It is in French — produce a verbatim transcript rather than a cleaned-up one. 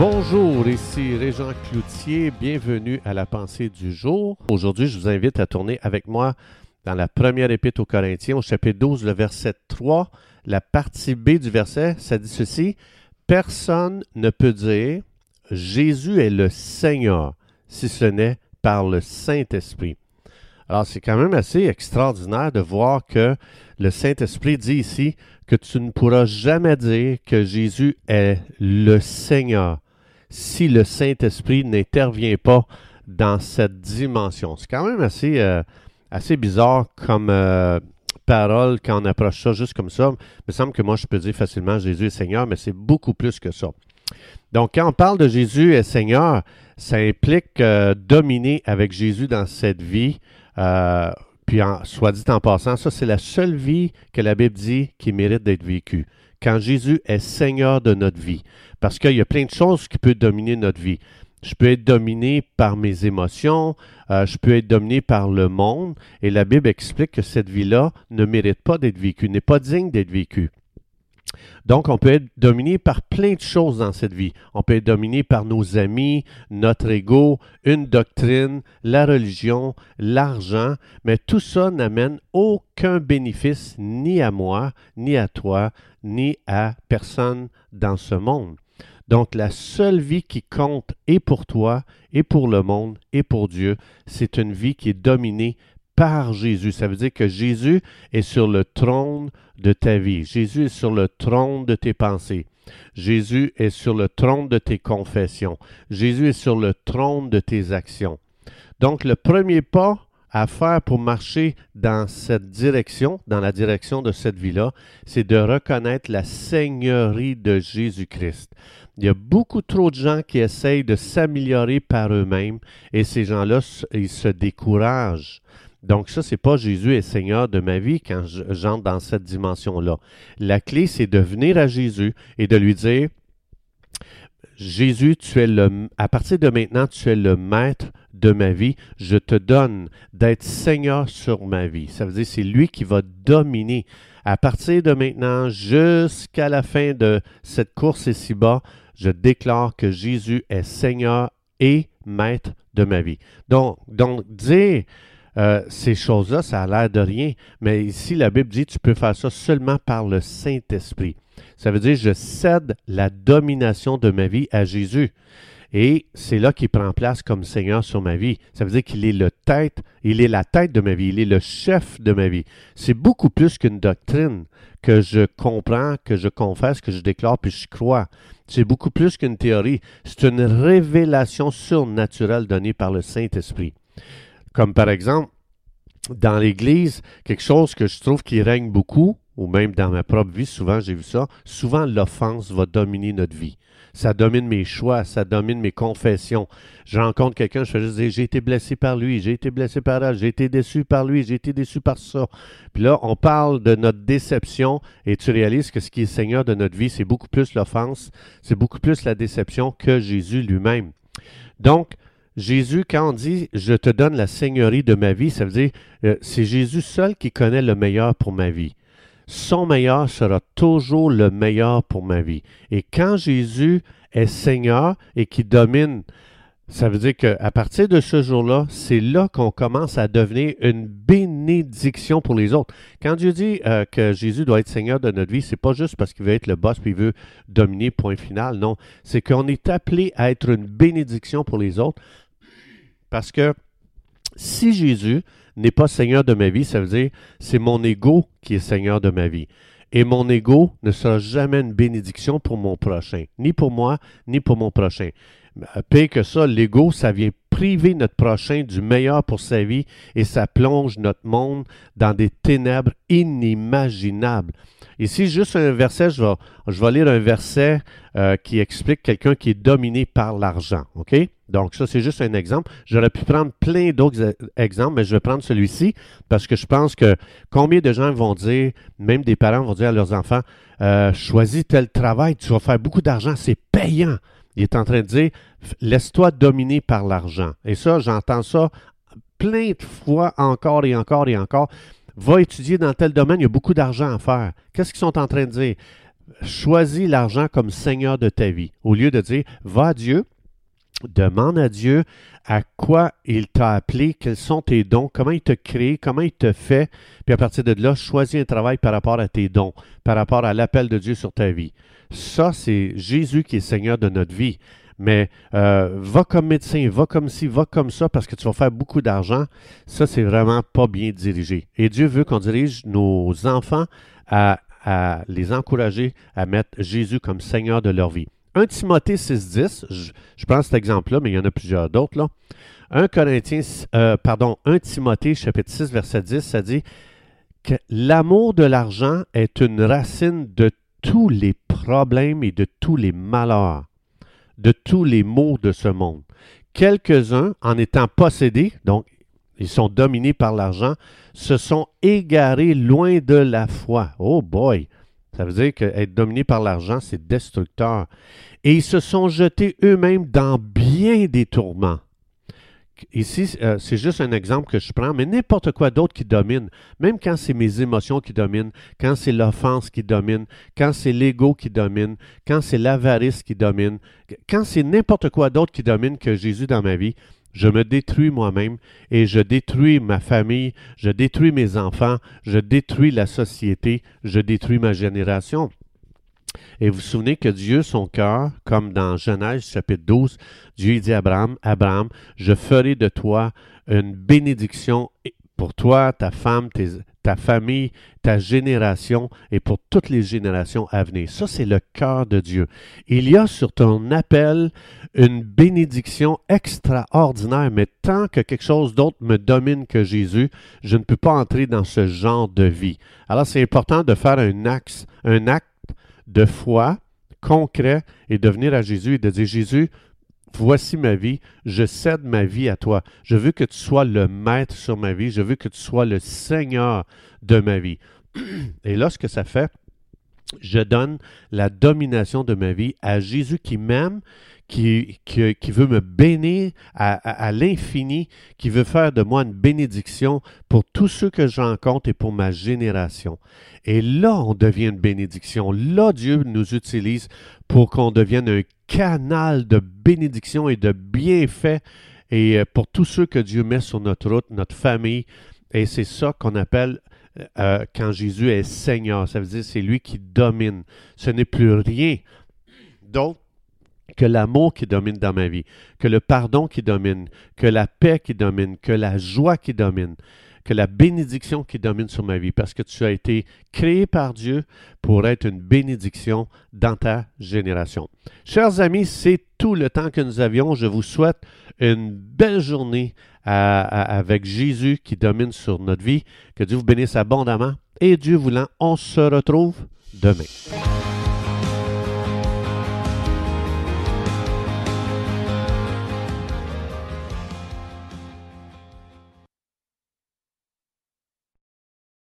Bonjour, ici Régent Cloutier, bienvenue à la Pensée du jour. Aujourd'hui, je vous invite à tourner avec moi dans la première épître aux Corinthiens, au chapitre douze, le verset trois, la partie B du verset, ça dit ceci, « Personne ne peut dire « Jésus est le Seigneur » si ce n'est par le Saint-Esprit. » Alors, c'est quand même assez extraordinaire de voir que le Saint-Esprit dit ici que tu ne pourras jamais dire que Jésus est le Seigneur si le Saint-Esprit n'intervient pas dans cette dimension. C'est quand même assez, euh, assez bizarre comme euh, parole quand on approche ça juste comme ça. Il me semble que moi, je peux dire facilement Jésus est Seigneur, mais c'est beaucoup plus que ça. Donc, quand on parle de Jésus est Seigneur, ça implique euh, dominer avec Jésus dans cette vie. Euh, puis, en, soit dit en passant, ça, c'est la seule vie que la Bible dit qui mérite d'être vécue. Quand Jésus est Seigneur de notre vie. Parce qu'il y a plein de choses qui peuvent dominer notre vie. Je peux être dominé par mes émotions, euh, je peux être dominé par le monde. Et la Bible explique que cette vie-là ne mérite pas d'être vécue, n'est pas digne d'être vécue. Donc, on peut être dominé par plein de choses dans cette vie. On peut être dominé par nos amis, notre ego, une doctrine, la religion, l'argent, mais tout ça n'amène aucun bénéfice ni à moi, ni à toi, ni à personne dans ce monde. Donc, la seule vie qui compte et pour toi, et pour le monde, et pour Dieu, c'est une vie qui est dominée par Jésus. Ça veut dire que Jésus est sur le trône de ta vie. Jésus est sur le trône de tes pensées. Jésus est sur le trône de tes confessions. Jésus est sur le trône de tes actions. Donc, le premier pas à faire pour marcher dans cette direction, dans la direction de cette vie-là, c'est de reconnaître la Seigneurie de Jésus-Christ. Il y a beaucoup trop de gens qui essayent de s'améliorer par eux-mêmes et ces gens-là, ils se découragent. Donc ça, c'est pas Jésus est Seigneur de ma vie quand j'entre dans cette dimension-là. La clé, c'est de venir à Jésus et de lui dire, Jésus, tu es le, à partir de maintenant, tu es le maître de ma vie. Je te donne d'être Seigneur sur ma vie. Ça veut dire que c'est lui qui va dominer. À partir de maintenant, jusqu'à la fin de cette course ici-bas, je déclare que Jésus est Seigneur et maître de ma vie. Donc, donc dire... Euh, ces choses-là, ça a l'air de rien, mais ici, la Bible dit, tu peux faire ça seulement par le Saint-Esprit. Ça veut dire, je cède la domination de ma vie à Jésus. Et c'est là qu'il prend place comme Seigneur sur ma vie. Ça veut dire qu'il est le tête, il est la tête de ma vie, il est le chef de ma vie. C'est beaucoup plus qu'une doctrine que je comprends, que je confesse, que je déclare, puis je crois. C'est beaucoup plus qu'une théorie. C'est une révélation surnaturelle donnée par le Saint-Esprit. Comme par exemple, dans l'Église, quelque chose que je trouve qui règne beaucoup, ou même dans ma propre vie, souvent j'ai vu ça, souvent l'offense va dominer notre vie. Ça domine mes choix, ça domine mes confessions. Je rencontre quelqu'un, je fais juste dire, j'ai été blessé par lui, j'ai été blessé par elle, j'ai été déçu par lui, j'ai été déçu par ça. Puis là, on parle de notre déception et tu réalises que ce qui est Seigneur de notre vie, c'est beaucoup plus l'offense, c'est beaucoup plus la déception que Jésus lui-même. Donc, Jésus, quand on dit « je te donne la seigneurie de ma vie », ça veut dire euh, c'est Jésus seul qui connaît le meilleur pour ma vie. Son meilleur sera toujours le meilleur pour ma vie. Et quand Jésus est Seigneur et qu'il domine, ça veut dire qu'à partir de ce jour-là, c'est là qu'on commence à devenir une bénédiction pour les autres. Quand Dieu dit euh, que Jésus doit être Seigneur de notre vie, c'est pas juste parce qu'il veut être le boss puis il veut dominer, point final. Non, c'est qu'on est appelé à être une bénédiction pour les autres parce que si Jésus n'est pas Seigneur de ma vie, ça veut dire que c'est mon ego qui est Seigneur de ma vie. Et mon ego ne sera jamais une bénédiction pour mon prochain, ni pour moi, ni pour mon prochain. Pire que ça, l'ego, ça vient priver notre prochain du meilleur pour sa vie et ça plonge notre monde dans des ténèbres inimaginables. Ici, juste un verset, je vais, je vais lire un verset euh, qui explique quelqu'un qui est dominé par l'argent. OK? Donc ça, c'est juste un exemple. J'aurais pu prendre plein d'autres exemples, mais je vais prendre celui-ci parce que je pense que combien de gens vont dire, même des parents vont dire à leurs enfants, euh, « Choisis tel travail, tu vas faire beaucoup d'argent, c'est payant. » Il est en train de dire, laisse-toi dominer par l'argent. Et ça, j'entends ça plein de fois encore et encore et encore. Va étudier dans tel domaine, il y a beaucoup d'argent à faire. Qu'est-ce qu'ils sont en train de dire? choisis l'argent comme seigneur de ta vie, au lieu de dire, va à Dieu, demande à Dieu à quoi il t'a appelé, quels sont tes dons, comment il te crée, comment il te fait, puis à partir de là, choisis un travail par rapport à tes dons, par rapport à l'appel de Dieu sur ta vie. Ça, c'est Jésus qui est Seigneur de notre vie. Mais euh, va comme médecin, va comme ci, va comme ça, parce que tu vas faire beaucoup d'argent. Ça, c'est vraiment pas bien dirigé. Et Dieu veut qu'on dirige nos enfants à, à les encourager à mettre Jésus comme Seigneur de leur vie. premier Timothée six dix, je, je prends cet exemple-là, mais il y en a plusieurs d'autres, là. un Corinthiens, euh, pardon, un Timothée, chapitre six, verset dix, ça dit que l'amour de l'argent est une racine de tous les problèmes et de tous les malheurs, de tous les maux de ce monde. Quelques-uns, en étant possédés, donc ils sont dominés par l'argent, se sont égarés loin de la foi. Oh boy! Ça veut dire qu'être dominé par l'argent, c'est destructeur. Et ils se sont jetés eux-mêmes dans bien des tourments. Ici, euh, c'est juste un exemple que je prends, mais n'importe quoi d'autre qui domine, même quand c'est mes émotions qui dominent, quand c'est l'offense qui domine, quand c'est l'ego qui domine, quand c'est l'avarice qui domine, quand c'est n'importe quoi d'autre qui domine que Jésus dans ma vie, je me détruis moi-même et je détruis ma famille, je détruis mes enfants, je détruis la société, je détruis ma génération. Et vous vous souvenez que Dieu, son cœur, comme dans Genèse chapitre douze, Dieu dit à Abraham, « Abraham, je ferai de toi une bénédiction pour toi, ta femme, tes, ta famille, ta génération et pour toutes les générations à venir. » Ça, c'est le cœur de Dieu. Il y a sur ton appel une bénédiction extraordinaire, mais tant que quelque chose d'autre me domine que Jésus, je ne peux pas entrer dans ce genre de vie. Alors, c'est important de faire un axe, un acte de foi concret et de venir à Jésus et de dire, « Jésus, voici ma vie, je cède ma vie à toi. Je veux que tu sois le maître sur ma vie, je veux que tu sois le Seigneur de ma vie. » Et là, ce que ça fait, je donne la domination de ma vie à Jésus qui m'aime, qui, qui, qui veut me bénir à, à, à l'infini, qui veut faire de moi une bénédiction pour tous ceux que je rencontre et pour ma génération. Et là, on devient une bénédiction. Là, Dieu nous utilise pour qu'on devienne un canal de bénédiction et de bienfaits et pour tous ceux que Dieu met sur notre route, notre famille. Et c'est ça qu'on appelle... Euh, quand Jésus est Seigneur, ça veut dire que c'est lui qui domine. Ce n'est plus rien d'autre que l'amour qui domine dans ma vie, que le pardon qui domine, que la paix qui domine, que la joie qui domine, que la bénédiction qui domine sur ma vie, parce que tu as été créé par Dieu pour être une bénédiction dans ta génération. Chers amis, c'est tout le temps que nous avions. Je vous souhaite une belle journée à, à, avec Jésus qui domine sur notre vie. Que Dieu vous bénisse abondamment et Dieu voulant, on se retrouve demain.